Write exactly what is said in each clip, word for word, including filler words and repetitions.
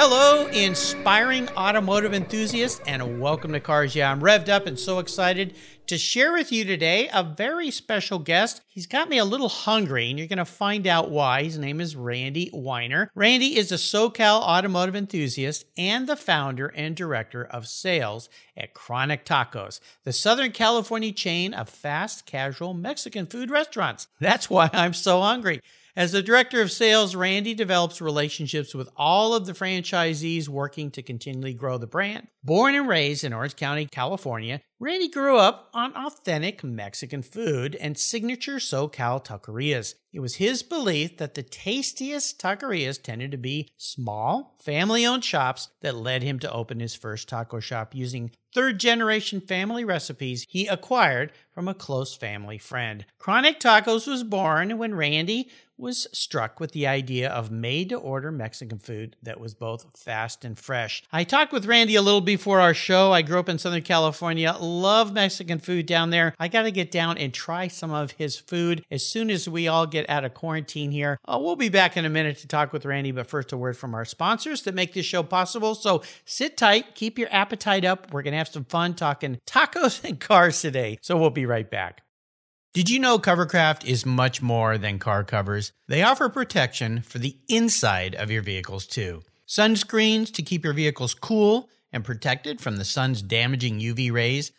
Hello, inspiring automotive enthusiasts, and welcome to Cars Yeah. I'm revved up and so excited to share with you today a very special guest. He's got me a little hungry, and you're going to find out why. His name is Randy Weiner. Randy is a SoCal automotive enthusiast and the founder and director of sales at Chronic Tacos, the Southern California chain of fast, casual Mexican food restaurants. That's why I'm so hungry. As the director of sales, Randy develops relationships with all of the franchisees working to continually grow the brand. Born and raised in Orange County, California, Randy grew up on authentic Mexican food and signature SoCal taquerias. It was his belief that the tastiest taquerias tended to be small, family-owned shops that led him to open his first taco shop using third-generation family recipes he acquired from a close family friend. Chronic Tacos was born when Randy was struck with the idea of made-to-order Mexican food that was both fast and fresh. I talked with Randy a little before our show. I grew up in Southern California, love Mexican food down there. I got to get down and try some of his food as soon as we all get out of quarantine here. Uh, we'll be back in a minute to talk with Randy, but first a word from our sponsors that make this show possible. So sit tight, keep your appetite up. We're going to have some fun talking tacos and cars today. So we'll be right back. Did you know Covercraft is much more than car covers? They offer protection for the inside of your vehicles too. Sunscreens to keep your vehicles cool and protected from the sun's damaging U V rays.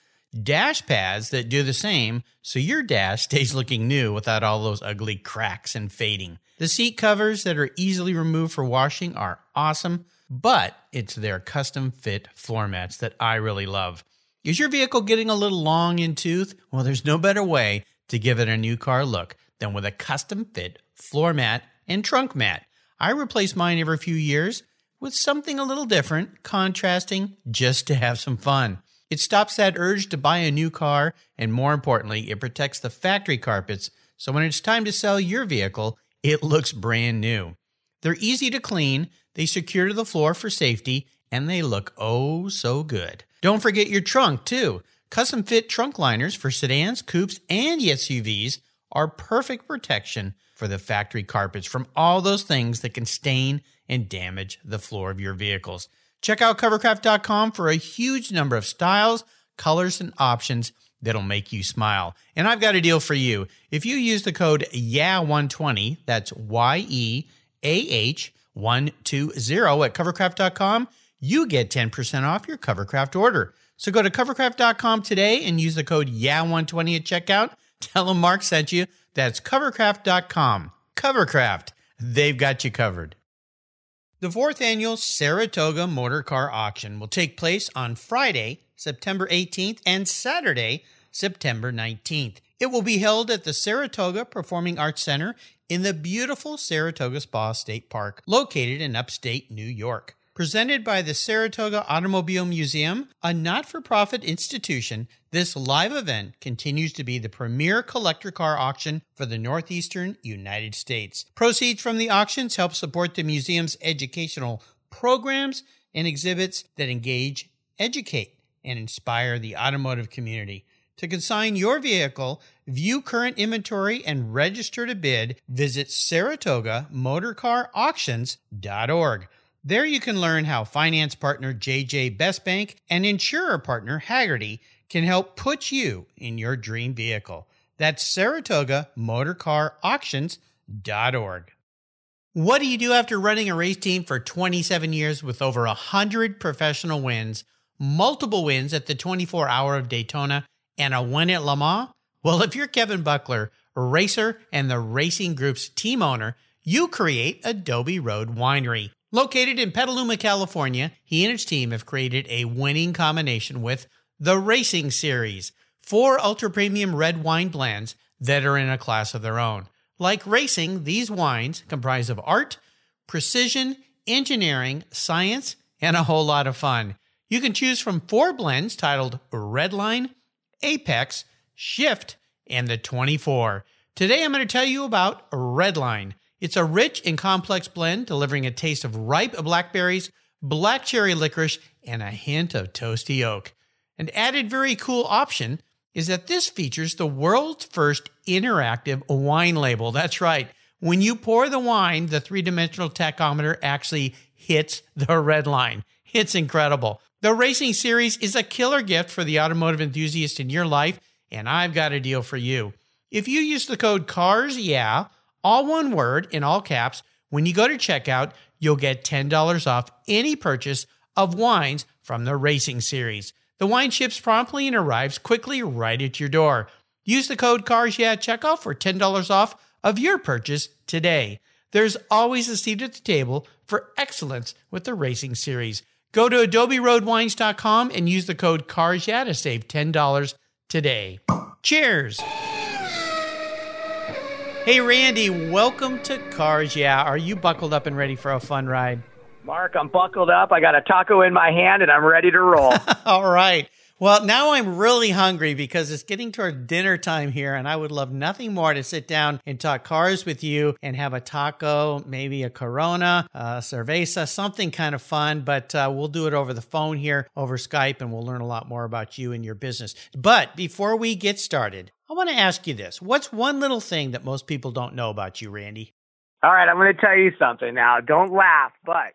Dash pads that do the same so your dash stays looking new without all those ugly cracks and fading. The seat covers that are easily removed for washing are awesome, but it's their custom fit floor mats that I really love. Is your vehicle getting a little long in tooth? Well, there's no better way to give it a new car look than with a custom fit floor mat and trunk mat. I replace mine every few years with something a little different, contrasting, just to have some fun. It stops that urge to buy a new car, and more importantly, it protects the factory carpets, so when it's time to sell your vehicle, it looks brand new. They're easy to clean, they secure to the floor for safety, and they look oh so good. Don't forget your trunk, too. Custom fit trunk liners for sedans, coupes, and S U Vs are perfect protection for the factory carpets from all those things that can stain and damage the floor of your vehicles. Check out Covercraft dot com for a huge number of styles, colors, and options that'll make you smile. And I've got a deal for you. If you use the code Y A H one twenty, that's Y E A H one two zero at Covercraft dot com, you get ten percent off your Covercraft order. So go to Covercraft dot com today and use the code Y A H one twenty at checkout. Tell them Mark sent you. That's Covercraft dot com. Covercraft, they've got you covered. The fourth annual Saratoga Motor Car Auction will take place on Friday, September eighteenth, and Saturday, September nineteenth. It will be held at the Saratoga Performing Arts Center in the beautiful Saratoga Spa State Park, located in upstate New York. Presented by the Saratoga Automobile Museum, a not-for-profit institution, this live event continues to be the premier collector car auction for the northeastern United States. Proceeds from the auctions help support the museum's educational programs and exhibits that engage, educate, and inspire the automotive community. To consign your vehicle, view current inventory, and register to bid, visit Saratoga Motor Car Auctions dot org. There you can learn how finance partner J J Best Bank and insurer partner Hagerty can help put you in your dream vehicle. That's Saratoga Motor Car Auctions dot org. What do you do after running a race team for twenty-seven years with over one hundred professional wins, multiple wins at the twenty-four hour of Daytona, and a win at Le Mans? Well, if you're Kevin Buckler, racer and the Racing Group's team owner, you create Adobe Road Winery. Located in Petaluma, California, he and his team have created a winning combination with the Racing Series, four ultra-premium red wine blends that are in a class of their own. Like racing, these wines comprise of art, precision, engineering, science, and a whole lot of fun. You can choose from four blends titled Redline, Apex, Shift, and the twenty-four. Today I'm going to tell you about Redline. It's a rich and complex blend delivering a taste of ripe blackberries, black cherry licorice, and a hint of toasty oak. An added very cool option is that this features the world's first interactive wine label. That's right. When you pour the wine, the three-dimensional tachometer actually hits the red line. It's incredible. The Racing Series is a killer gift for the automotive enthusiast in your life, and I've got a deal for you. If you use the code CARS, yeah, all one word in all caps, when you go to checkout, you'll get ten dollars off any purchase of wines from the Racing Series. The wine ships promptly and arrives quickly right at your door. Use the code CARS, yeah, checkout for ten dollars off of your purchase today. There's always a seat at the table for excellence with the Racing Series. Go to adobe road wines dot com and use the code CARS, yeah, to save ten dollars today. Cheers! Hey, Randy, welcome to Cars Yeah. Are you buckled up and ready for a fun ride? Mark, I'm buckled up. I got a taco in my hand, and I'm ready to roll. All right. Well, now I'm really hungry because it's getting toward dinner time here, and I would love nothing more to sit down and talk cars with you and have a taco, maybe a Corona, a cerveza, something kind of fun, but uh, we'll do it over the phone here, over Skype, and we'll learn a lot more about you and your business. But before we get started, I want to ask you this. What's one little thing that most people don't know about you, Randy? All right, I'm going to tell you something now. Don't laugh, but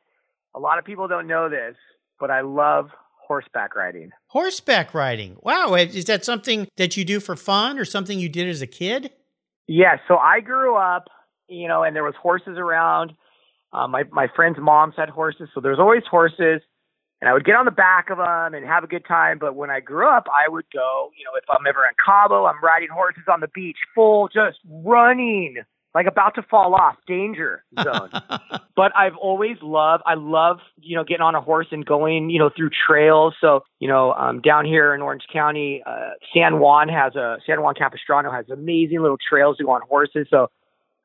a lot of people don't know this, but I love horseback riding. Horseback riding. Wow. Is that something that you do for fun or something you did as a kid? Yeah. So I grew up, you know, and there was horses around. Uh, my, my friend's moms had horses. So there's always horses. And I would get on the back of them and have a good time. But when I grew up, I would go, you know, if I'm ever in Cabo, I'm riding horses on the beach, full, just running, like about to fall off, danger zone. But I've always loved, I love, you know, getting on a horse and going, you know, through trails. So, you know, um, down here in Orange County, uh, San Juan has a, San Juan Capistrano has amazing little trails to go on horses. So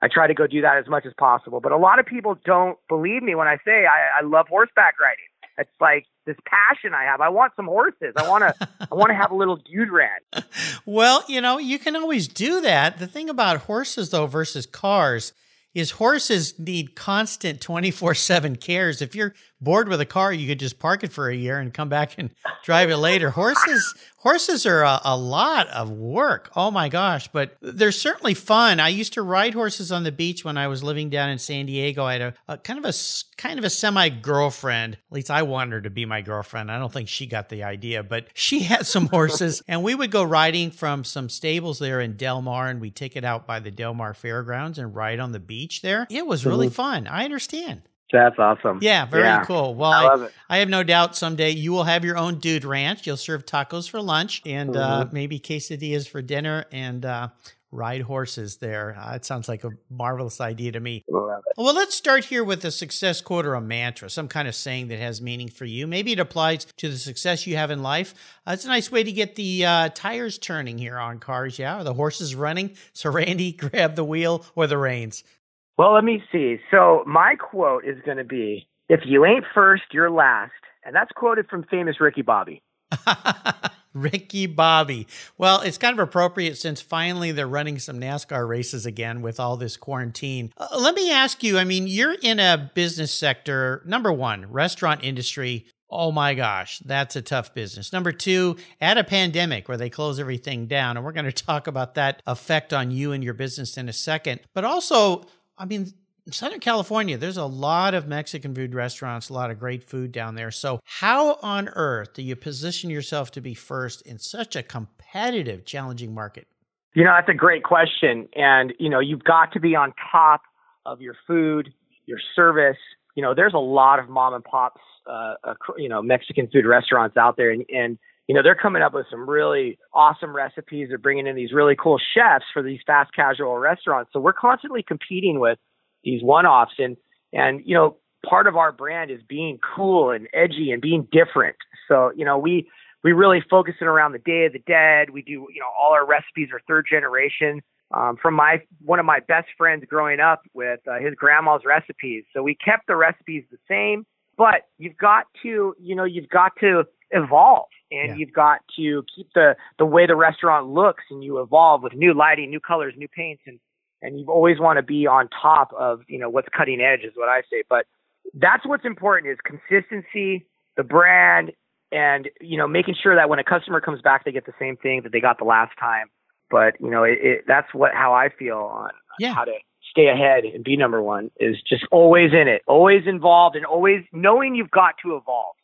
I try to go do that as much as possible. But a lot of people don't believe me when I say I, I love horseback riding. It's like this passion I have. I want some horses. I want to I want to have a little dude ran. Well, you know, you can always do that. The thing about horses, though, versus cars is horses need constant twenty-four seven cares. If you're bored with a car, you could just park it for a year and come back and drive it later. Horses horses are a, a lot of work. Oh, my gosh. But they're certainly fun. I used to ride horses on the beach when I was living down in San Diego. I had a, a kind of a, kind of a semi-girlfriend. At least I wanted her to be my girlfriend. I don't think she got the idea, but she had some horses. And we would go riding from some stables there in Del Mar, and we'd take it out by the Del Mar Fairgrounds and ride on the beach there. It was really fun. I understand. That's awesome. Yeah, very yeah. cool. Well, I, love I, it. I have no doubt someday you will have your own dude ranch. You'll serve tacos for lunch and mm-hmm. uh, maybe quesadillas for dinner and uh, ride horses there. Uh, it sounds like a marvelous idea to me. Love it. Well, let's start here with a success quote or a mantra, some kind of saying that has meaning for you. Maybe it applies to the success you have in life. Uh, it's a nice way to get the uh, tires turning here on Cars, yeah, or the horses running. So, Randy, grab the wheel or the reins. Well, let me see. So my quote is going to be, if you ain't first, you're last. And that's quoted from famous Ricky Bobby. Ricky Bobby. Well, it's kind of appropriate since finally they're running some NASCAR races again with all this quarantine. Uh, let me ask you, I mean, you're in a business sector, number one, restaurant industry. Oh my gosh, that's a tough business. Number two, add a pandemic where they close everything down. And we're going to talk about that effect on you and your business in a second. But also, I mean, Southern California, there's a lot of Mexican food restaurants, a lot of great food down there. So how on earth do you position yourself to be first in such a competitive, challenging market? You know, that's a great question. And, you know, you've got to be on top of your food, your service. You know, there's a lot of mom and pops, uh, uh, you know, Mexican food restaurants out there. And, and, you know, they're coming up with some really awesome recipes. They're bringing in these really cool chefs for these fast casual restaurants. So we're constantly competing with these one-offs. And, and you know, part of our brand is being cool and edgy and being different. So, you know, we we really focus it around the Day of the Dead. We do, you know, all our recipes are third generation um, from my one of my best friends growing up with uh, his grandma's recipes. So we kept the recipes the same. But you've got to, you know, you've got to evolve, and yeah. you've got to keep the, the way the restaurant looks, and you evolve with new lighting, new colors, new paints, and, and you always want to be on top of, you know, what's cutting edge is what I say. But that's what's important is consistency, the brand, and, you know, making sure that when a customer comes back, they get the same thing that they got the last time. But, you know, it, it, that's what how I feel on yeah. how to stay ahead and be number one is just always in it, always involved, and always knowing you've got to evolve.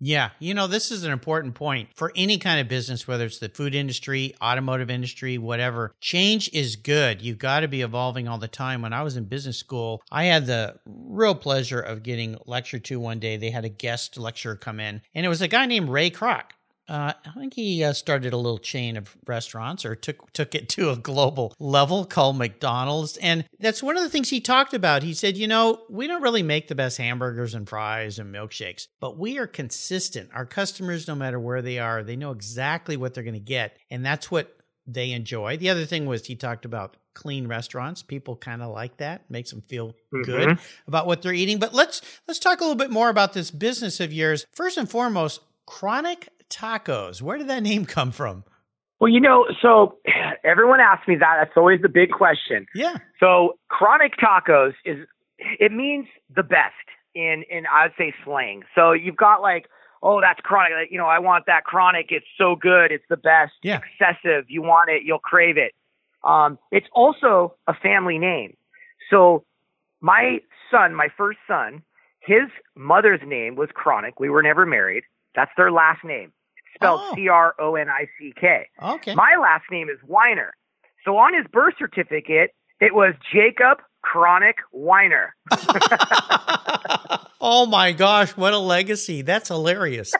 Yeah. You know, this is an important point for any kind of business, whether it's the food industry, automotive industry, whatever. Change is good. You've got to be evolving all the time. When I was in business school, I had the real pleasure of getting lectured to one day. They had a guest lecturer come in, and it was a guy named Ray Kroc. Uh, I think he uh, started a little chain of restaurants or took took it to a global level called McDonald's. And that's one of the things he talked about. He said, you know, we don't really make the best hamburgers and fries and milkshakes, but we are consistent. Our customers, no matter where they are, they know exactly what they're going to get. And that's what they enjoy. The other thing was he talked about clean restaurants. People kind of like that. Makes them feel mm-hmm. good about what they're eating. But let's let's talk a little bit more about this business of yours. First and foremost, Chronic Tacos. Where did that name come from? Well, you know, so everyone asks me that. That's always the big question. Yeah. So Chronic Tacos is, it means the best in, in I would say slang. So you've got like, oh, that's chronic. You know, I want that chronic. It's so good. It's the best. Yeah. Excessive. You want it. You'll crave it. Um, it's also a family name. So my son, my first son, his mother's name was Chronic. We were never married. That's their last name. It's spelled oh. C R O N I C K. Okay. My last name is Weiner. So on his birth certificate, it was Jacob Chronic Weiner. Oh, my gosh. What a legacy. That's hilarious.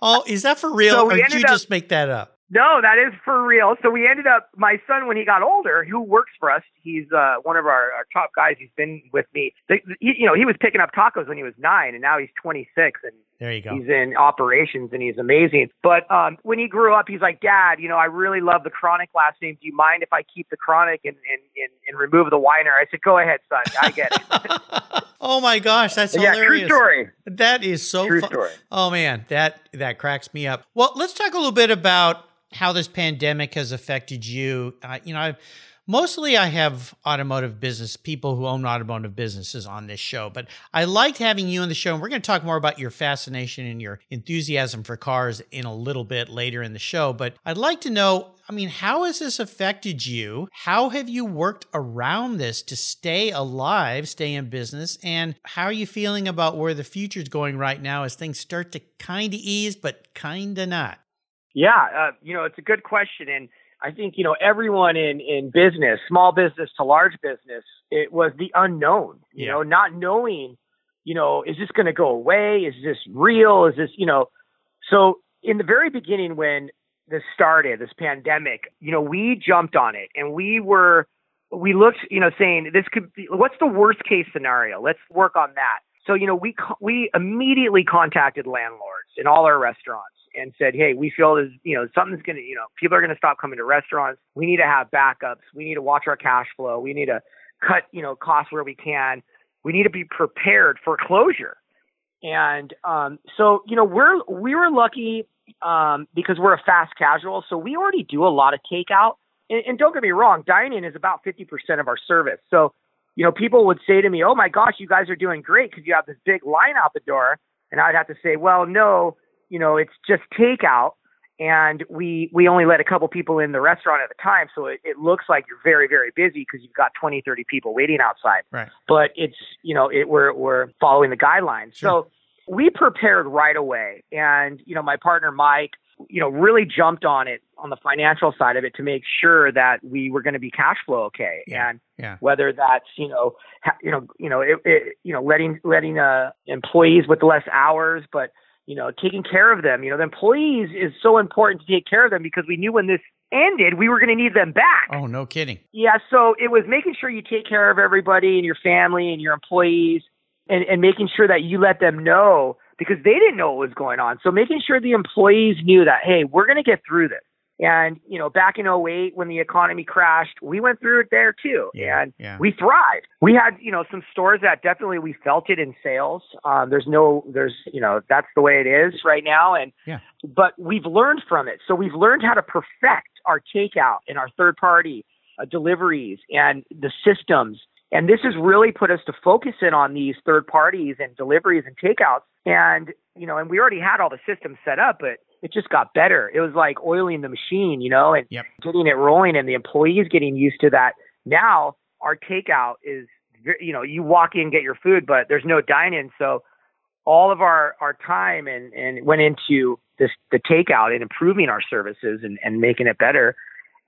Oh, is that for real? So or did you up, just make that up? No, that is for real. So we ended up, my son, when he got older, who works for us, he's uh, one of our, our top guys. He's been with me. They, he, you know, he was picking up tacos when he was nine, and now he's twenty-six, and there you go. He's in operations, and he's amazing. But um, when he grew up, he's like, Dad, you know, I really love the Chronic last name. Do you mind if I keep the Chronic and and, and, and remove the Weiner? I said, go ahead, son. I get it. Oh, my gosh. That's yeah, hilarious. True story. That is so true fun. Story. Oh, man, that, that cracks me up. Well, let's talk a little bit about how this pandemic has affected you. Uh, you know, I've Mostly I have automotive business, people who own automotive businesses on this show, but I liked having you on the show, and we're going to talk more about your fascination and your enthusiasm for cars in a little bit later in the show, but I'd like to know, I mean, how has this affected you? How have you worked around this to stay alive, stay in business, and how are you feeling about where the future is going right now as things start to kind of ease, but kind of not? Yeah, uh, you know, it's a good question, and I think, you know, everyone in, in business, small business to large business, it was the unknown, you yeah. know, not knowing, you know, is this going to go away? Is this real? Is this, you know, so in the very beginning, when this started, this pandemic, you know, we jumped on it and we were, we looked, you know, saying this could be, what's the worst case scenario? Let's work on that. So, you know, we, we immediately contacted landlords in all our restaurants and said, hey, we feel this, you know, something's going to, you know, people are going to stop coming to restaurants. We need to have backups. We need to watch our cash flow. We need to cut, you know, costs where we can. We need to be prepared for closure. And um, so, you know, we're, we were lucky um, because we're a fast casual. So we already do a lot of takeout. And, and don't get me wrong, dine-in is about fifty percent of our service. So, you know, people would say to me, oh my gosh, you guys are doing great because you have this big line out the door. And I'd have to say, well, no, you know, it's just takeout, and we we only let a couple people in the restaurant at a time. So it, it looks like you're very, very busy because you've got twenty, thirty people waiting outside. Right. But it's, you know, it we're, we're following the guidelines. Sure. So we prepared right away. And, you know, my partner, Mike, you know, really jumped on it on the financial side of it to make sure that we were going to be cash flow okay. Yeah. And yeah. whether that's, you know, ha- you know, you know, it, it, you know, letting, letting uh, employees with less hours, but, you know, taking care of them, you know, the employees is so important to take care of them because we knew when this ended, we were going to need them back. Oh, no kidding. Yeah. So it was making sure you take care of everybody and your family and your employees and, and making sure that you let them know because they didn't know what was going on. So making sure the employees knew that, hey, we're going to get through this. And, you know, back in oh eight when the economy crashed, we went through it there too. Yeah, and yeah. we thrived. We had, you know, some stores that definitely we felt it in sales. Um, there's no, there's, you know, that's the way it is right now. And, yeah. but we've learned from it. So we've learned how to perfect our takeout and our third party uh, deliveries and the systems. And this has really put us to focus in on these third parties and deliveries and takeouts. And, you know, and we already had all the systems set up, but it just got better. It was like oiling the machine, you know, and yep. getting it rolling, and the employees getting used to that. Now our takeout is, you know, you walk in, get your food, but there's no dine-in. So all of our, our time and, and went into this, the takeout and improving our services and, and making it better.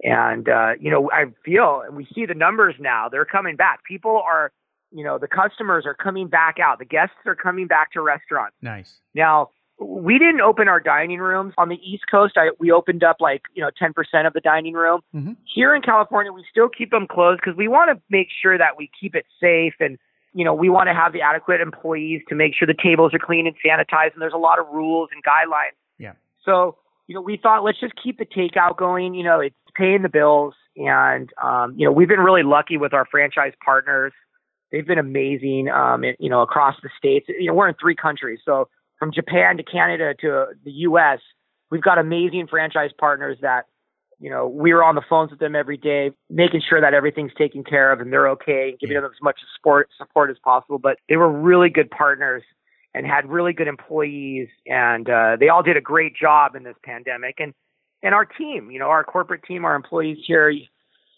And, uh, you know, I feel, and we see the numbers now, they're coming back. People are, you know, the customers are coming back out. The guests are coming back to restaurants. Nice. Now, we didn't open our dining rooms on the East Coast. I, we opened up like, you know, ten percent of the dining room. Mm-hmm. Here in California, we still keep them closed because we want to make sure that we keep it safe. And, you know, we want to have the adequate employees to make sure the tables are clean and sanitized. And there's a lot of rules and guidelines. Yeah. So, you know, we thought, let's just keep the takeout going. You know, it's paying the bills. And, um, you know, we've been really lucky with our franchise partners. They've been amazing, um, and, you know, across the states. You know, we're in three countries. So from Japan to Canada to the U S, we've got amazing franchise partners that, you know, we're on the phones with them every day, making sure that everything's taken care of and they're okay, and giving yeah. them as much support, support as possible. But they were really good partners and had really good employees, and uh, they all did a great job in this pandemic. And and our team, you know, our corporate team, our employees here,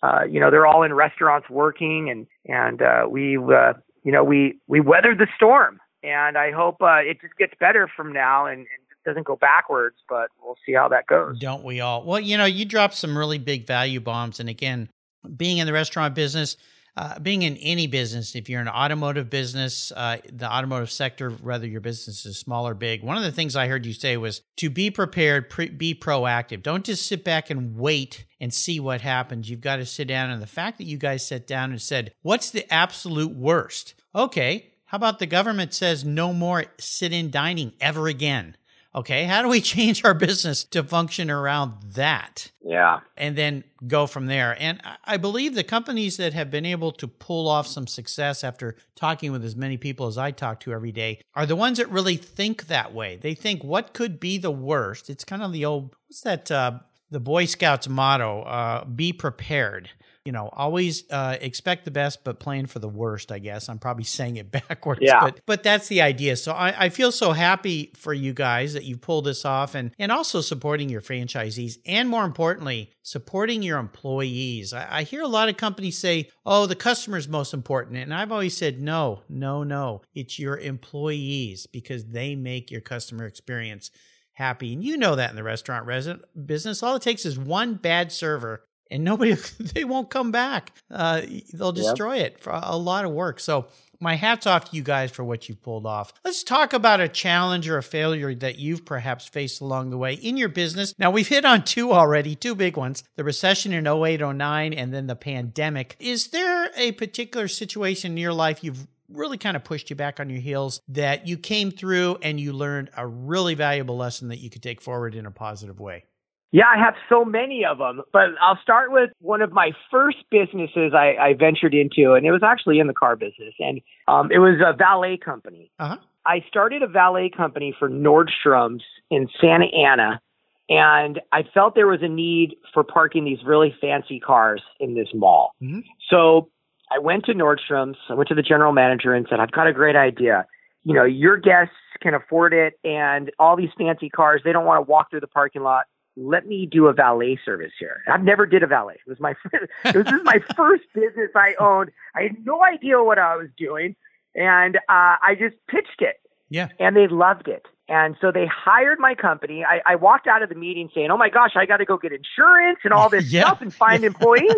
uh, you know, they're all in restaurants working, and and uh, we, uh, you know, we we weathered the storm. And I hope uh, it just gets better from now and, and doesn't go backwards, but we'll see how that goes. Don't we all? Well, you know, you dropped some really big value bombs. And again, being in the restaurant business, uh, being in any business, if you're in an automotive business, uh, the automotive sector, whether your business is small or big, one of the things I heard you say was to be prepared, pre- be proactive. Don't just sit back and wait and see what happens. You've got to sit down. And the fact that you guys sat down and said, what's the absolute worst? Okay. How about the government says no more sit-in dining ever again? Okay, how do we change our business to function around that? Yeah. And then go from there. And I believe the companies that have been able to pull off some success after talking with as many people as I talk to every day are the ones that really think that way. They think, what could be the worst? It's kind of the old, what's that, uh, the Boy Scouts motto, uh, be prepared. You know, always uh, expect the best, but plan for the worst, I guess. I'm probably saying it backwards, yeah. but, but that's the idea. So I, I feel so happy for you guys that you pulled this off, and, and also supporting your franchisees, and more importantly, supporting your employees. I, I hear a lot of companies say, oh, the customer's most important. And I've always said, no, no, no. It's your employees, because they make your customer experience happy. And you know that in the restaurant resident business. All it takes is one bad server, and nobody, they won't come back. Uh, they'll destroy yep. it for a lot of work. So my hat's off to you guys for what you pulled off. Let's talk about a challenge or a failure that you've perhaps faced along the way in your business. Now, we've hit on two already, two big ones, the recession in oh eight, oh nine, and then the pandemic. Is there a particular situation in your life you've really kind of pushed you back on your heels that you came through and you learned a really valuable lesson that you could take forward in a positive way? Yeah, I have so many of them, but I'll start with one of my first businesses I, I ventured into, and it was actually in the car business, and um, it was a valet company. Uh-huh. I started a valet company for Nordstrom's in Santa Ana, and I felt there was a need for parking these really fancy cars in this mall. Mm-hmm. So I went to Nordstrom's, I went to the general manager and said, I've got a great idea. You know, your guests can afford it, and all these fancy cars, they don't want to walk through the parking lot. Let me do a valet service here. I've never did a valet. It was my first, it was just my first business I owned. I had no idea what I was doing, and uh, I just pitched it. Yeah, and they loved it, and so they hired my company. I, I walked out of the meeting saying, "Oh my gosh, I got to go get insurance and all this yeah. stuff and find employees."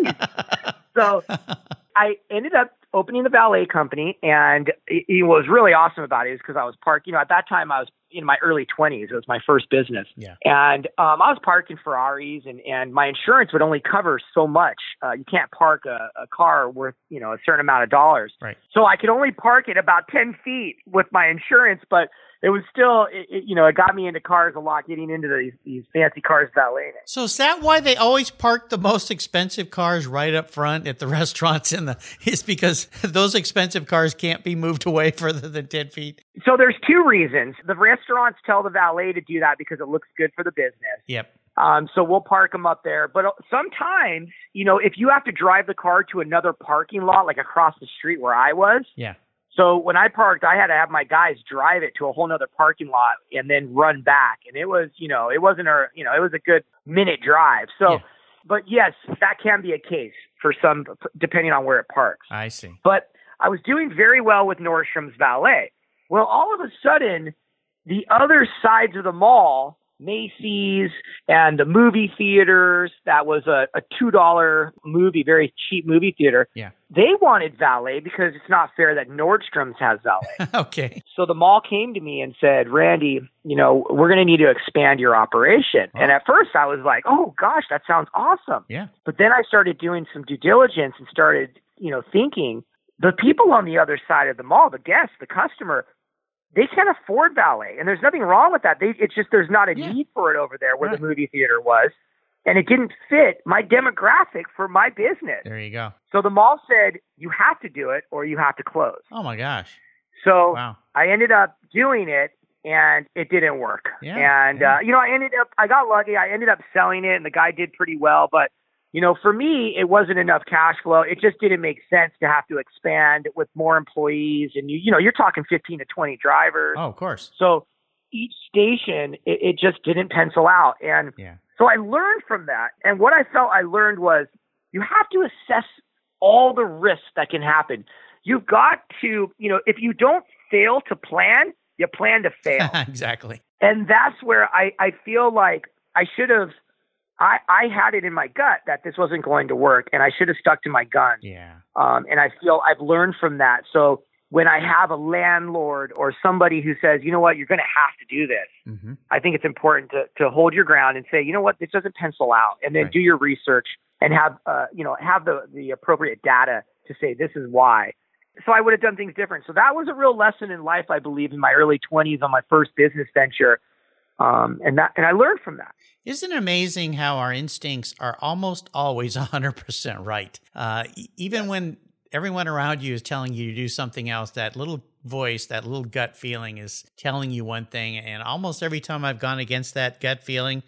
So I ended up opening the valet company, and it, it was really awesome about it is because I was parked. You know, at that time I was in my early twenties. It was my first business. Yeah. And um, I was parking Ferraris, and, and my insurance would only cover so much. Uh, you can't park a, a car worth, you know, a certain amount of dollars. Right. So I could only park it about ten feet with my insurance, but it was still, it, it, you know, it got me into cars a lot, getting into these, these fancy cars without laying it. So is that why they always park the most expensive cars right up front at the restaurants? In the It's because those expensive cars can't be moved away further than ten feet. So there's two reasons. The restaurants tell the valet to do that because it looks good for the business. Yep. Um, so we'll park them up there. But sometimes, you know, if you have to drive the car to another parking lot, like across the street where I was. Yeah. So when I parked, I had to have my guys drive it to a whole nother parking lot and then run back. And it was, you know, it wasn't a, you know, it was a good minute drive. So, yeah. But yes, that can be a case for some, depending on where it parks. I see. But I was doing very well with Nordstrom's valet. Well, all of a sudden, the other sides of the mall, Macy's and the movie theaters, that was a, a two dollar movie, very cheap movie theater. Yeah. They wanted valet because it's not fair that Nordstrom's has valet. Okay. So the mall came to me and said, Randy, you know, we're going to need to expand your operation. Oh. And at first I was like, oh gosh, that sounds awesome. Yeah. But then I started doing some due diligence and started, you know, thinking the people on the other side of the mall, the guests, the customer, they can't afford valet, and there's nothing wrong with that. They, it's just there's not a yeah. need for it over there where right. the movie theater was, and it didn't fit my demographic for my business. There you go. So the mall said, you have to do it or you have to close. Oh, my gosh. So wow. I ended up doing it, and it didn't work. Yeah. And, yeah. Uh, you know, I ended up – I got lucky. I ended up selling it, and the guy did pretty well, but – you know, for me, it wasn't enough cash flow. It just didn't make sense to have to expand with more employees. And, you you know, you're talking fifteen to twenty drivers. Oh, of course. So each station, it, it just didn't pencil out. And yeah. so I learned from that. And what I felt I learned was you have to assess all the risks that can happen. You've got to, you know, if you don't fail to plan, you plan to fail. Exactly. And that's where I, I feel like I should have – I, I had it in my gut that this wasn't going to work, and I should have stuck to my gun. Yeah. Um, and I feel I've learned from that. So when I have a landlord or somebody who says, you know what, you're going to have to do this, mm-hmm. I think it's important to, to hold your ground and say, you know what, this doesn't pencil out, and then right. do your research and have, uh, you know, have the, the appropriate data to say this is why. So I would have done things different. So that was a real lesson in life, I believe, in my early twenties on my first business venture. Um, and that, and I learned from that. Isn't it amazing how our instincts are almost always one hundred percent right? Uh, even when everyone around you is telling you to do something else, that little voice, that little gut feeling is telling you one thing. And almost every time I've gone against that gut feeling,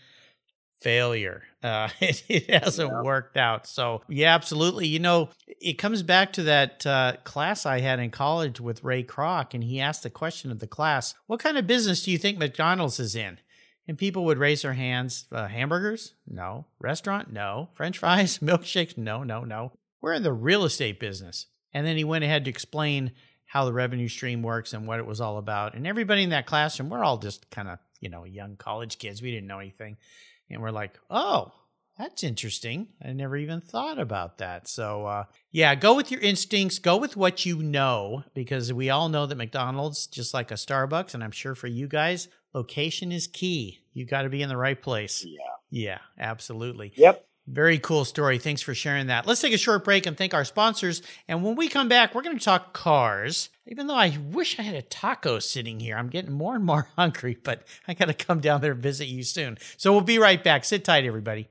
failure. Uh, it, it hasn't yeah. worked out. So yeah, absolutely. You know, it comes back to that uh, class I had in college with Ray Kroc, and he asked the question of the class, what kind of business do you think McDonald's is in? And people would raise their hands. Uh, hamburgers? No. Restaurant? No. French fries? Milkshakes? No, no, no. We're in the real estate business. And then he went ahead to explain how the revenue stream works and what it was all about. And everybody in that classroom, we're all just kind of, you know, young college kids. We didn't know anything. And we're like, oh, that's interesting. I never even thought about that. So, uh, yeah, go with your instincts. Go with what you know, because we all know that McDonald's, just like a Starbucks, and I'm sure for you guys, location is key. You got to be in the right place. Yeah. Yeah, absolutely. Yep. Very cool story. Thanks for sharing that. Let's take a short break and thank our sponsors. And when we come back, we're going to talk cars. Even though I wish I had a taco sitting here, I'm getting more and more hungry, but I got to come down there and visit you soon. So we'll be right back. Sit tight, everybody.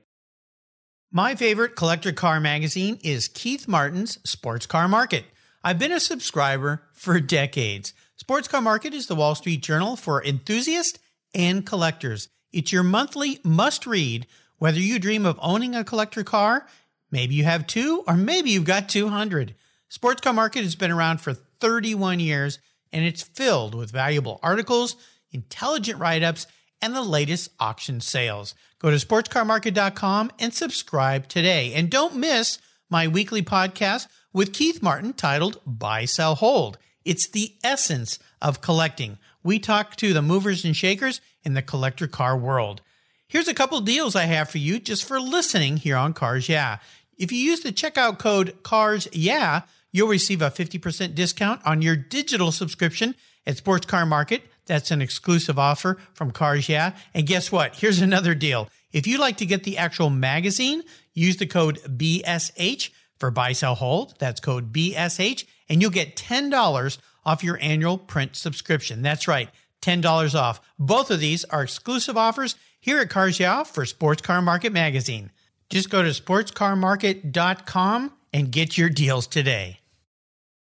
My favorite collector car magazine is Keith Martin's Sports Car Market. I've been a subscriber for decades. Sports Car Market is the Wall Street Journal for enthusiasts and collectors. It's your monthly must-read. Whether you dream of owning a collector car, maybe you have two, or maybe you've got two hundred. Sports Car Market has been around for thirty-one years, and it's filled with valuable articles, intelligent write-ups, and the latest auction sales. Go to sports car market dot com and subscribe today. And don't miss my weekly podcast with Keith Martin titled Buy, Sell, Hold. It's the essence of collecting. We talk to the movers and shakers in the collector car world. Here's a couple deals I have for you just for listening here on Cars Yeah. If you use the checkout code Cars Yeah, you'll receive a fifty percent discount on your digital subscription at Sports Car Market. That's an exclusive offer from Cars Yeah. And guess what? Here's another deal. If you'd like to get the actual magazine, use the code B S H for buy, sell, hold. That's code B S H, and you'll get ten dollars off your annual print subscription. That's right, ten dollars off. Both of these are exclusive offers here at Cars Yeah for Sports Car Market Magazine. Just go to sports car market dot com and get your deals today.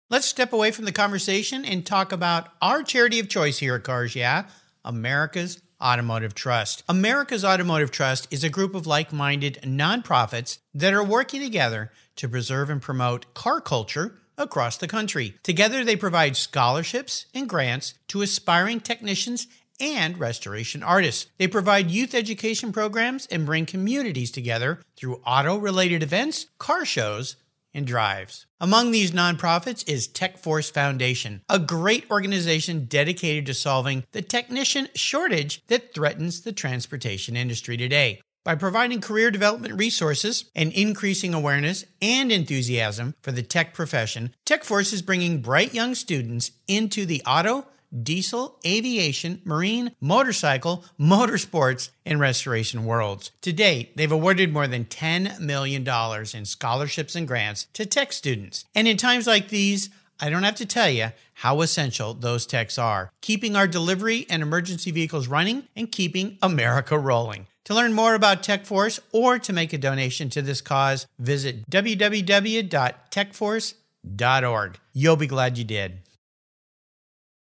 Let's step away from the conversation and talk about our charity of choice here at Cars Yeah, America's Automotive Trust. America's Automotive Trust is a group of like-minded nonprofits that are working together to preserve and promote car culture across the country. Together, they provide scholarships and grants to aspiring technicians and restoration artists. They provide youth education programs and bring communities together through auto-related events, car shows, and drives. Among these nonprofits is Tech Force Foundation, a great organization dedicated to solving the technician shortage that threatens the transportation industry today. By providing career development resources and increasing awareness and enthusiasm for the tech profession, TechForce is bringing bright young students into the auto, diesel, aviation, marine, motorcycle, motorsports, and restoration worlds. To date, they've awarded more than ten million dollars in scholarships and grants to tech students. And in times like these, I don't have to tell you how essential those techs are, keeping our delivery and emergency vehicles running and keeping America rolling. To learn more about TechForce or to make a donation to this cause, visit w w w dot tech force dot org. You'll be glad you did.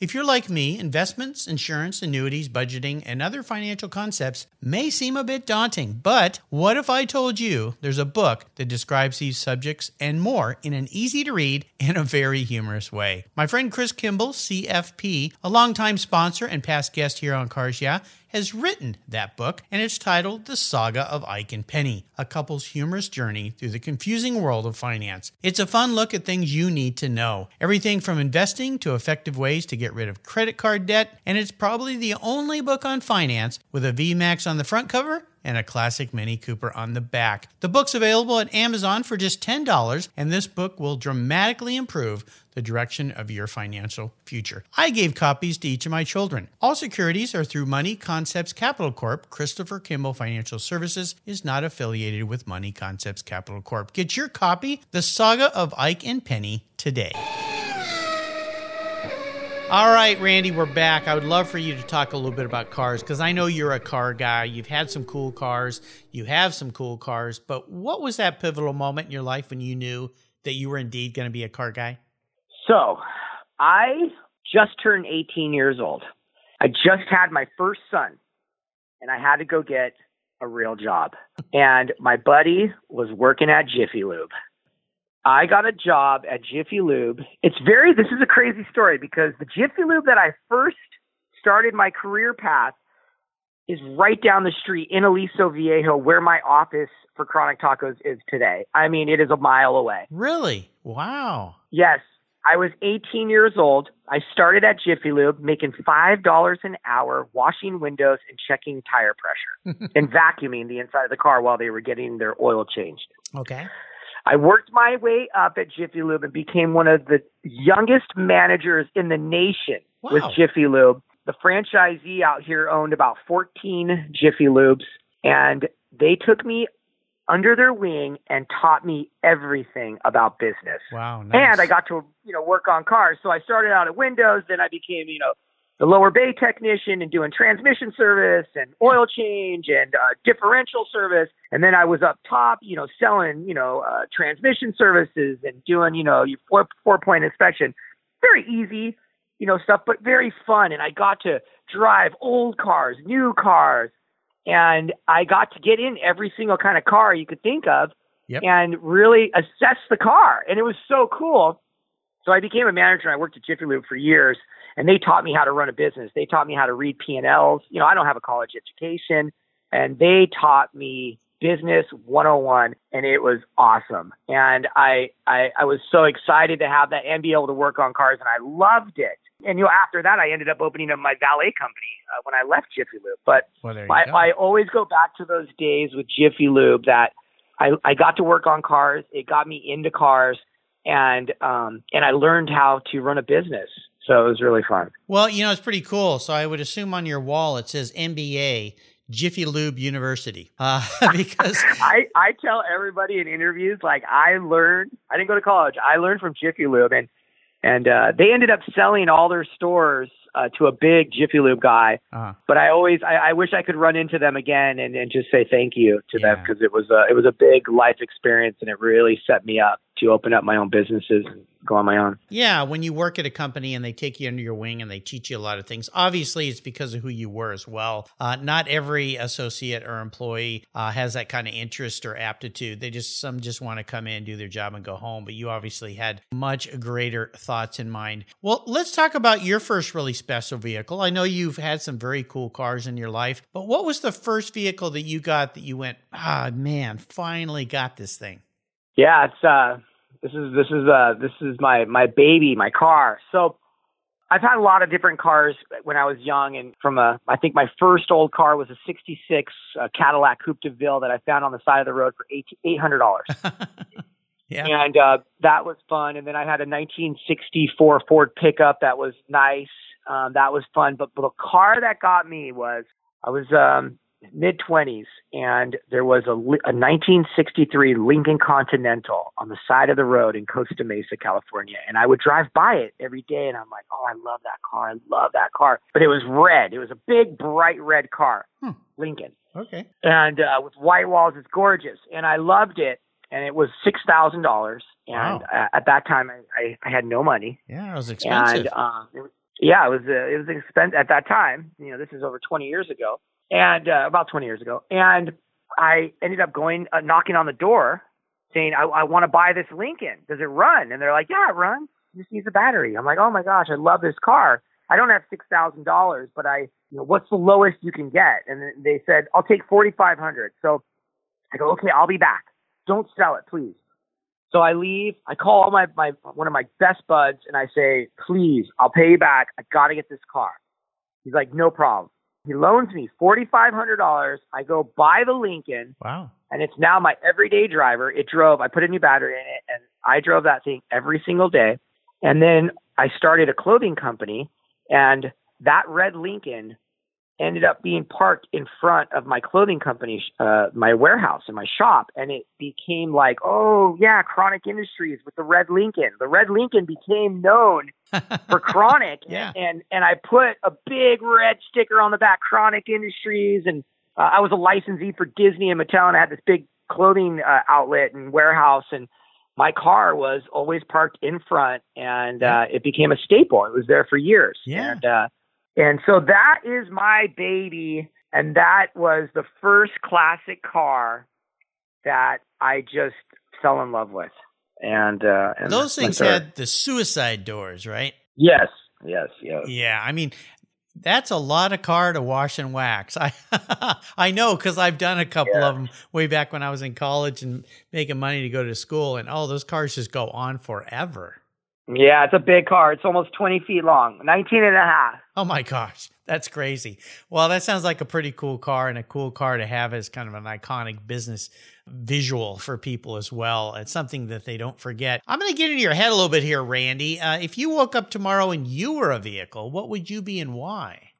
If you're like me, investments, insurance, annuities, budgeting, and other financial concepts may seem a bit daunting, but what if I told you there's a book that describes these subjects and more in an easy-to-read and a very humorous way? My friend Chris Kimball, C F P, a longtime sponsor and past guest here on Cars Yeah, has written that book, and it's titled The Saga of Ike and Penny, a couple's humorous journey through the confusing world of finance. It's a fun look at things you need to know, everything from investing to effective ways to get rid of credit card debt, and it's probably the only book on finance with a V MAX on the front cover and a classic Mini Cooper on the back. The book's available at Amazon for just ten dollars, and this book will dramatically improve the direction of your financial future. I gave copies to each of my children. All securities are through Money Concepts Capital Corp. Christopher Kimball Financial Services is not affiliated with Money Concepts Capital Corp. Get your copy, The Saga of Ike and Penny, today. All right, Randy, we're back. I would love for you to talk a little bit about cars, because I know you're a car guy. You've had some cool cars. You have some cool cars. But what was that pivotal moment in your life when you knew that you were indeed going to be a car guy? So I just turned eighteen years old. I just had my first son, and I had to go get a real job. And my buddy was working at Jiffy Lube. I got a job at Jiffy Lube. It's very, this is a crazy story, because the Jiffy Lube that I first started my career path is right down the street in Aliso Viejo, where my office for Chronic Tacos is today. I mean, it is a mile away. Really? Wow. Yes. I was eighteen years old. I started at Jiffy Lube making five dollars an hour, washing windows and checking tire pressure and vacuuming the inside of the car while they were getting their oil changed. Okay. I worked my way up at Jiffy Lube and became one of the youngest managers in the nation. Wow. With Jiffy Lube. The franchisee out here owned about fourteen Jiffy Lubes, and they took me under their wing and taught me everything about business. Wow! Nice. And I got to, you know, work on cars. So I started out at windows, then I became, you know, the lower bay technician and doing transmission service and oil change and uh, differential service. And then I was up top, you know, selling, you know, uh, transmission services and doing, you know, your four, four point inspection. Very easy, you know, stuff, but very fun. And I got to drive old cars, new cars, and I got to get in every single kind of car you could think of. Yep. And really assess the car. And it was so cool. So I became a manager, and I worked at Jiffy Lube for years, and they taught me how to run a business. They taught me how to read P and L's. You know, I don't have a college education, and they taught me business one oh one, and it was awesome. And I, I, I was so excited to have that and be able to work on cars, and I loved it. And, you know, after that, I ended up opening up my valet company uh, when I left Jiffy Lube. But well, I, I always go back to those days with Jiffy Lube that I, I got to work on cars. It got me into cars. And um, and I learned how to run a business. So it was really fun. Well, you know, it's pretty cool. So I would assume on your wall it says M B A, Jiffy Lube University. Uh, because I, I tell everybody in interviews, like, I learned, I didn't go to college. I learned from Jiffy Lube. And, and uh, they ended up selling all their stores uh, to a big Jiffy Lube guy. Uh-huh. But I always, I, I wish I could run into them again and, and just say thank you to yeah. them, because it was a, it was a big life experience, and it really set me up to open up my own businesses and go on my own. Yeah. When you work at a company and they take you under your wing and they teach you a lot of things, obviously it's because of who you were as well. Uh, not every associate or employee uh, has that kind of interest or aptitude. They just, some just want to come in, do their job and go home. But you obviously had much greater thoughts in mind. Well, let's talk about your first really special vehicle. I know you've had some very cool cars in your life, but what was the first vehicle that you got that you went, ah, man, finally got this thing? Yeah, it's uh, this is this is uh, this is my my baby, my car. So I've had a lot of different cars when I was young, and from a I think my first old car was a sixty-six uh, Cadillac Coupe de Ville that I found on the side of the road for eight hundred dollars. Yeah, and uh, that was fun. And then I had a nineteen sixty-four Ford pickup that was nice. Um, that was fun. But, but the car that got me was I was. Um, mid twenties, and there was a, a nineteen sixty-three Lincoln Continental on the side of the road in Costa Mesa, California. And I would drive by it every day, and I'm like, oh, I love that car. I love that car. But it was red. It was a big, bright red car, hmm. Lincoln. Okay. And uh, with white walls, it's gorgeous. And I loved it. And it was six thousand dollars. And wow. uh, at that time, I, I, I had no money. Yeah, it was expensive. And, um, it, yeah, it was, uh, it was expensive at that time. You know, this is over twenty years ago. And uh, about twenty years ago. And I ended up going, uh, knocking on the door saying, I, I want to buy this Lincoln. Does it run? And they're like, yeah, it runs. It just needs a battery. I'm like, oh my gosh, I love this car. I don't have six thousand dollars, but I, you know, what's the lowest you can get? And they said, I'll take forty-five hundred dollars. So I go, okay, I'll be back. Don't sell it, please. So I leave, I call my, my, one of my best buds, and I say, please, I'll pay you back. I got to get this car. He's like, no problem. He loans me forty-five hundred dollars. I go buy the Lincoln. Wow. And it's now my everyday driver. It drove. I put a new battery in it, and I drove that thing every single day. And then I started a clothing company, and that red Lincoln ended up being parked in front of my clothing company, uh, my warehouse and my shop. And it became like, oh, yeah, Chronic Industries with the red Lincoln. The red Lincoln became known for Chronic. yeah. and, and I put a big red sticker on the back, Chronic Industries. And uh, I was a licensee for Disney and Mattel, and I had this big clothing uh, outlet and warehouse. And my car was always parked in front, and yeah. uh, it became a staple. It was there for years. Yeah. And, uh, And so that is my baby, and that was the first classic car that I just fell in love with. And, uh, and those things had the suicide doors, right? Yes, yes, yes. Yeah, I mean, that's a lot of car to wash and wax. I I know, because I've done a couple yeah. of them way back when I was in college and making money to go to school, and oh, those cars just go on forever. Yeah, it's a big car. It's almost twenty feet long, nineteen and a half. Oh my gosh, that's crazy. Well, that sounds like a pretty cool car, and a cool car to have as kind of an iconic business visual for people as well. It's something that they don't forget. I'm going to get into your head a little bit here, Randy. Uh, if you woke up tomorrow and you were a vehicle, what would you be and why?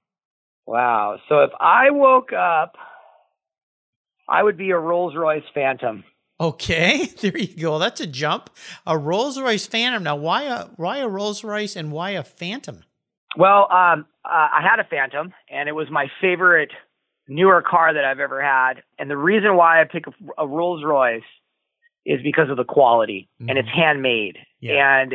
Wow. So if I woke up, I would be a Rolls-Royce Phantom. Okay, there you go. That's a jump. A Rolls-Royce Phantom. Now, why a, why a Rolls-Royce and why a Phantom? Well, um, uh, I had a Phantom, and it was my favorite newer car that I've ever had. And the reason why I pick a, a Rolls-Royce is because of the quality, mm-hmm. and it's handmade. Yeah. And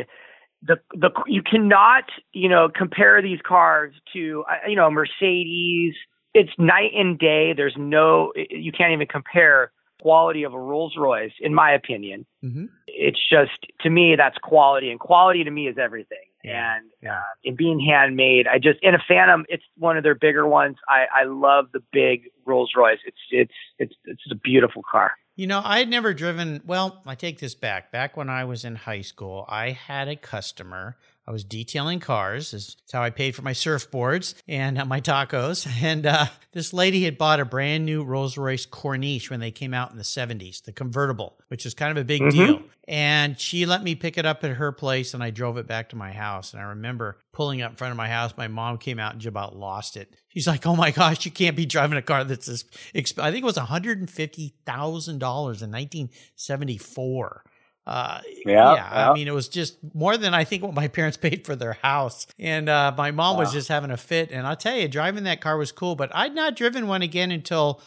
the the you cannot, you know, compare these cars to, you know, Mercedes. It's night and day. There's no, you can't even compare quality of a Rolls-Royce, in my opinion. Mm-hmm. It's just, to me, that's quality, and quality to me is everything. Yeah. And yeah. Uh, in being handmade, I just, in a Phantom, it's one of their bigger ones. I, I love the big Rolls-Royce. It's, it's, it's, it's a beautiful car. You know, I had never driven, well, I take this back. Back when I was in high school, I had a customer, I was detailing cars. That's how I paid for my surfboards and uh, my tacos. And uh, this lady had bought a brand new Rolls-Royce Corniche when they came out in the seventies, the convertible, which is kind of a big mm-hmm. deal. And she let me pick it up at her place, and I drove it back to my house. And I remember pulling up in front of my house. My mom came out and just about lost it. She's like, oh, my gosh, you can't be driving a car that's this exp-. I think it was one hundred fifty thousand dollars in nineteen seventy-four. Uh, yeah, yeah, I mean, it was just more than I think what my parents paid for their house. And uh, my mom wow. was just having a fit. And I'll tell you, driving that car was cool, but I'd not driven one again until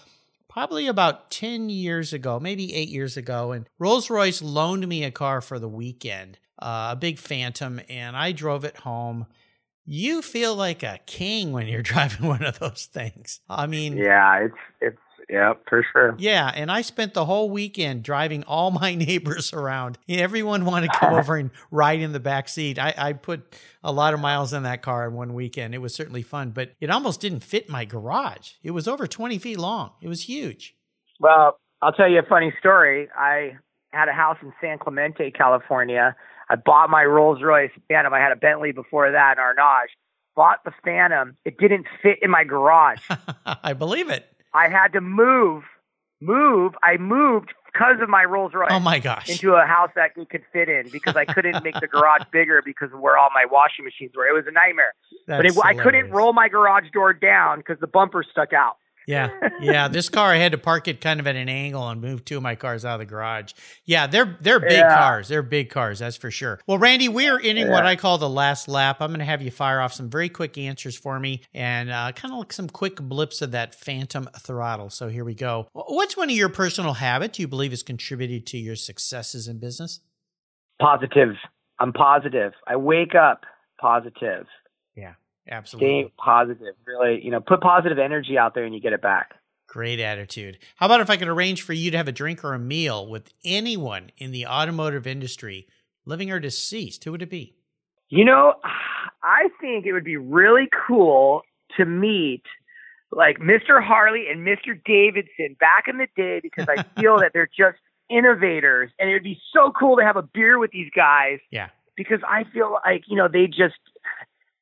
probably about ten years ago, maybe eight years ago. And Rolls-Royce loaned me a car for the weekend, uh, a big Phantom, and I drove it home. You feel like a king when you're driving one of those things. I mean, yeah, it's, it's, yeah, for sure. Yeah, and I spent the whole weekend driving all my neighbors around. Everyone wanted to come over and ride in the back seat. I, I put a lot of miles in that car in one weekend. It was certainly fun, but it almost didn't fit my garage. It was over twenty feet long. It was huge. Well, I'll tell you a funny story. I had a house in San Clemente, California. I bought my Rolls-Royce Phantom. I had a Bentley before that, an Arnage. Bought the Phantom. It didn't fit in my garage. I believe it. I had to move, move. I moved because of my Rolls-Royce. Oh my gosh! Into a house that it could fit in because I couldn't make the garage bigger because of where all my washing machines were. It was a nightmare. That's but it, I couldn't roll my garage door down because the bumper stuck out. Yeah, yeah. This car, I had to park it kind of at an angle and move two of my cars out of the garage. Yeah, they're they're big yeah. cars. They're big cars, that's for sure. Well, Randy, we're ending yeah. what I call the last lap. I'm going to have you fire off some very quick answers for me and uh, kind of like some quick blips of that Phantom throttle. So here we go. What's one of your personal habits you believe has contributed to your successes in business? Positive. I'm positive. I wake up positive. Yeah. Absolutely. Stay positive, really, you know, put positive energy out there and you get it back. Great attitude. How about if I could arrange for you to have a drink or a meal with anyone in the automotive industry, living or deceased? Who would it be? You know, I think it would be really cool to meet like Mister Harley and Mister Davidson back in the day, because I feel that they're just innovators, and it would be so cool to have a beer with these guys. Yeah. Because I feel like, you know, they just...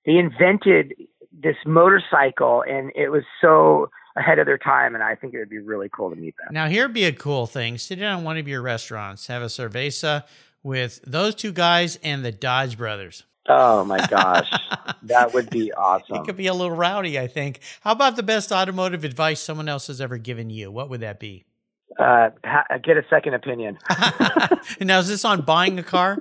They invented this motorcycle, and it was so ahead of their time, and I think it would be really cool to meet them. Now, here would be a cool thing. Sit down at one of your restaurants, have a cerveza with those two guys and the Dodge brothers. Oh, my gosh. That would be awesome. It could be a little rowdy, I think. How about the best automotive advice someone else has ever given you? What would that be? Uh, ha- get a second opinion. Now, is this on buying a car?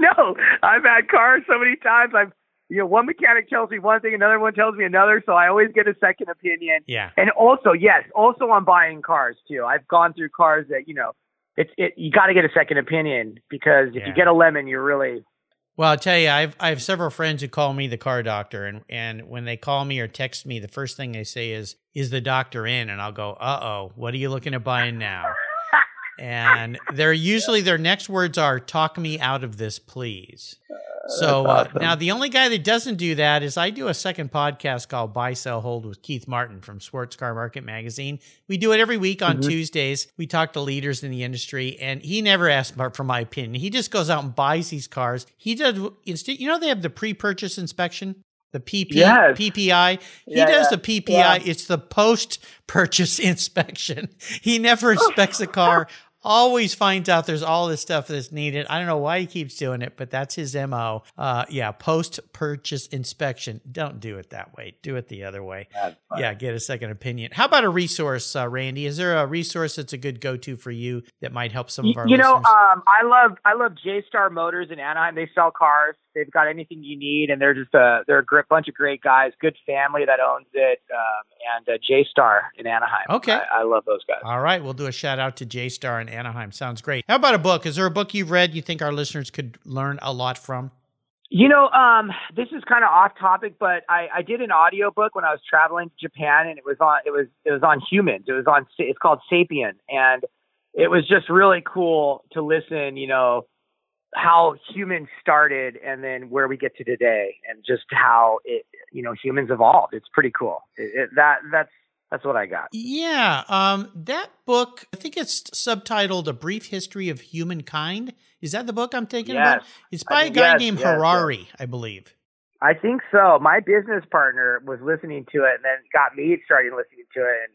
No, I've had cars so many times. I've You know, one mechanic tells me one thing, another one tells me another, so I always get a second opinion. Yeah. And also, yes, also on buying cars, too. I've gone through cars that, you know, it's it, you got to get a second opinion, because if yeah. you get a lemon, you're really... Well, I'll tell you, I've, I have several friends who call me the car doctor, and, and when they call me or text me, the first thing they say is, is the doctor in? And I'll go, uh-oh, what are you looking at buying now? And they're usually, their next words are, talk me out of this, please. So uh, awesome. Now the only guy that doesn't do that is I do a second podcast called Buy, Sell, Hold with Keith Martin from Schwartz Car Market Magazine. We do it every week on mm-hmm. Tuesdays. We talk to leaders in the industry, and he never asks for my opinion. He just goes out and buys these cars. He does, you know, they have the pre-purchase inspection, the P P, yes. P P I. He yeah, does yeah. the P P I. Yeah. It's the post-purchase inspection. He never inspects a car. Always finds out there's all this stuff that's needed. I don't know why he keeps doing it, but that's his M O. Uh, yeah, post-purchase inspection. Don't do it that way. Do it the other way. Yeah, get a second opinion. How about a resource, uh, Randy? Is there a resource that's a good go-to for you that might help some of our you listeners? You know, um, I love I love J-Star Motors in Anaheim. They sell cars. They've got anything you need, and they're just a, they're a bunch of great guys, good family that owns it, um, and uh, J-Star in Anaheim. Okay. I, I love those guys. All right, we'll do a shout-out to J-Star in Anaheim. Sounds great. How about a book? Is there a book you've read you think our listeners could learn a lot from? You know, um, this is kind of off topic, but I, I did an audio book when I was traveling to Japan, and it was on it was it was on humans. It was on it's called Sapiens, and it was just really cool to listen. You know, how humans started and then where we get to today, and just how it you know humans evolved. It's pretty cool. It, it, that that's That's what I got. Yeah. Um, that book, I think it's subtitled A Brief History of Humankind. Is that the book I'm thinking yes. about? It's by I mean, a guy yes, named yes, Harari, yes. I believe. I think so. My business partner was listening to it and then got me started listening to it. And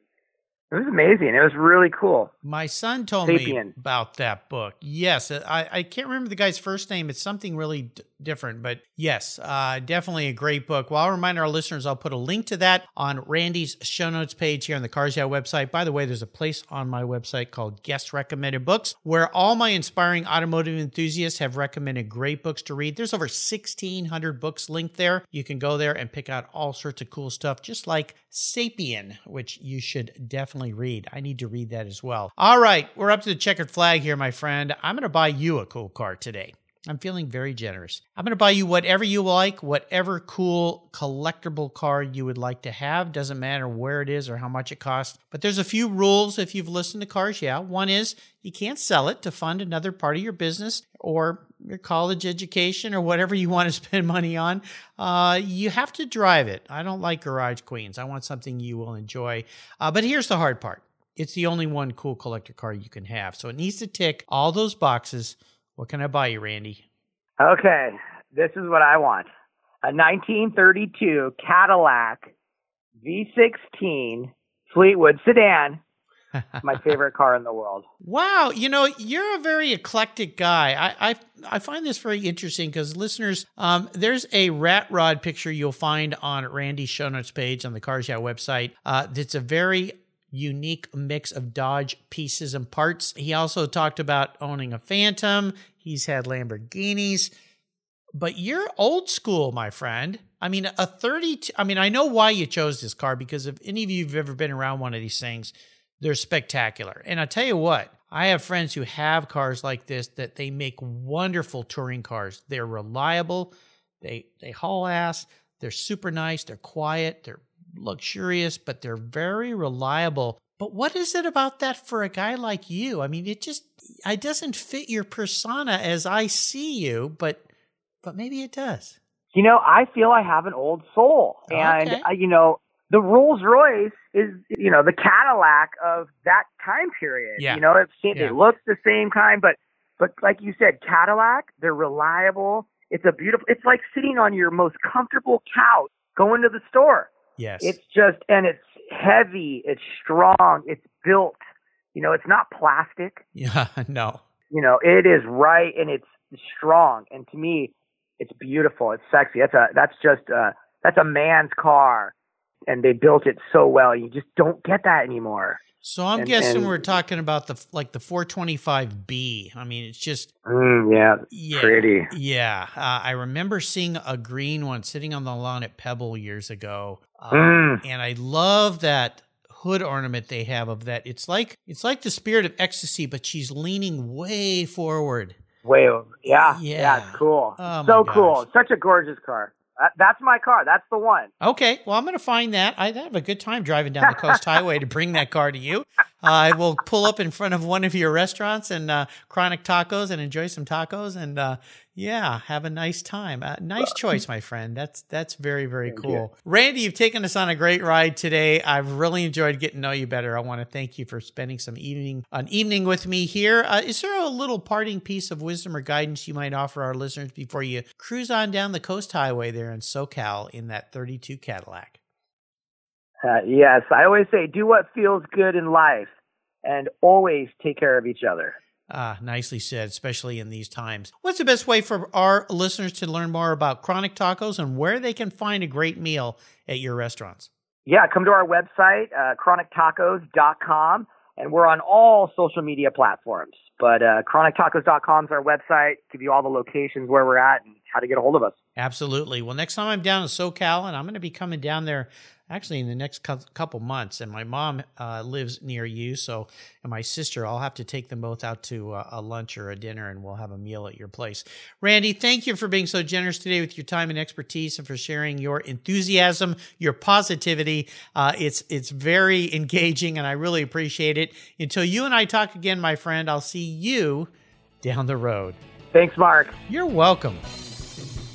it was amazing. It was really cool. My son told Sapiens. me about that book. Yes. I, I can't remember the guy's first name. It's something really d- different. But yes, uh, definitely a great book. Well, I'll remind our listeners, I'll put a link to that on Randy's show notes page here on the Cars Yeah website. By the way, there's a place on my website called Guest Recommended Books, where all my inspiring automotive enthusiasts have recommended great books to read. There's over sixteen hundred books linked there. You can go there and pick out all sorts of cool stuff, just like Sapien, which you should definitely read. I need to read that as well. All right, we're up to the checkered flag here, my friend. I'm going to buy you a cool car today. I'm feeling very generous. I'm going to buy you whatever you like, whatever cool collectible car you would like to have. Doesn't matter where it is or how much it costs. But there's a few rules if you've listened to Cars Yeah. One is you can't sell it to fund another part of your business or your college education or whatever you want to spend money on. Uh, you have to drive it. I don't like garage queens. I want something you will enjoy. Uh, but here's the hard part. It's the only one cool collector car you can have. So it needs to tick all those boxes. What can I buy you, Randy? Okay, this is what I want. A nineteen thirty-two Cadillac V sixteen Fleetwood sedan. My favorite car in the world. Wow. You know, you're a very eclectic guy. I I, I find this very interesting because listeners, um, there's a rat rod picture you'll find on Randy's show notes page on the Cars Yeah website. Uh, it's a very unique mix of Dodge pieces and parts. He also talked about owning a Phantom. He's had Lamborghinis. But you're old school, my friend. I mean, a thirty-two, I mean, I know why you chose this car, because if any of you have ever been around one of these things, they're spectacular. And I'll tell you what, I have friends who have cars like this that they make wonderful touring cars. They're reliable. They they haul ass. They're super nice. They're quiet. They're luxurious, but they're very reliable. But what is it about that for a guy like you? I mean, it just, it doesn't fit your persona as I see you, but but maybe it does. You know, I feel I have an old soul. Okay. And, uh, you know, the Rolls Royce is, you know, the Cadillac of that time period. Yeah. You know, it, it yeah. looks the same kind, but but like you said, Cadillac, they're reliable. It's a beautiful, it's like sitting on your most comfortable couch going to the store. Yes. It's just, and it's heavy, it's strong, it's built, you know, it's not plastic. Yeah, no. You know, it is right, and it's strong. And to me, it's beautiful, it's sexy. That's a, that's just a, that's a man's car, and they built it so well. You just don't get that anymore. So I'm and, guessing and, we're talking about the like the four twenty-five B. I mean, it's just mm, yeah, yeah, pretty. Yeah, uh, I remember seeing a green one sitting on the lawn at Pebble years ago, uh, mm. and I love that hood ornament they have of that. It's like it's like the Spirit of Ecstasy, but she's leaning way forward. Way, yeah, yeah, yeah it's cool. Oh, so cool, such a gorgeous car. That's my car. That's the one. Okay. Well, I'm going to find that. I have a good time driving down the Coast Highway to bring that car to you. Uh, I will pull up in front of one of your restaurants and uh, Chronic Tacos and enjoy some tacos and, uh, yeah, have a nice time. Uh, nice choice, my friend. That's that's very, very thank cool. You. Randy, you've taken us on a great ride today. I've really enjoyed getting to know you better. I want to thank you for spending some evening an evening with me here. Uh, is there a little parting piece of wisdom or guidance you might offer our listeners before you cruise on down the Coast Highway there in SoCal in that thirty-two Cadillac? Uh, yes, I always say do what feels good in life and always take care of each other. Ah, nicely said, especially in these times. What's the best way for our listeners to learn more about Chronic Tacos and where they can find a great meal at your restaurants? Yeah, come to our website, uh, chronic tacos dot com, and we're on all social media platforms. But uh, chronic tacos dot com is our website, give you all the locations where we're at and how to get a hold of us. Absolutely. Well, next time I'm down in SoCal, and I'm going to be coming down there actually in the next couple months, and my mom uh, lives near you, so, and my sister, I'll have to take them both out to uh, a lunch or a dinner, and we'll have a meal at your place. Randy, thank you for being so generous today with your time and expertise and for sharing your enthusiasm, your positivity. Uh, it's, it's very engaging, and I really appreciate it. Until you and I talk again, my friend, I'll see you down the road. Thanks, Mark. You're welcome.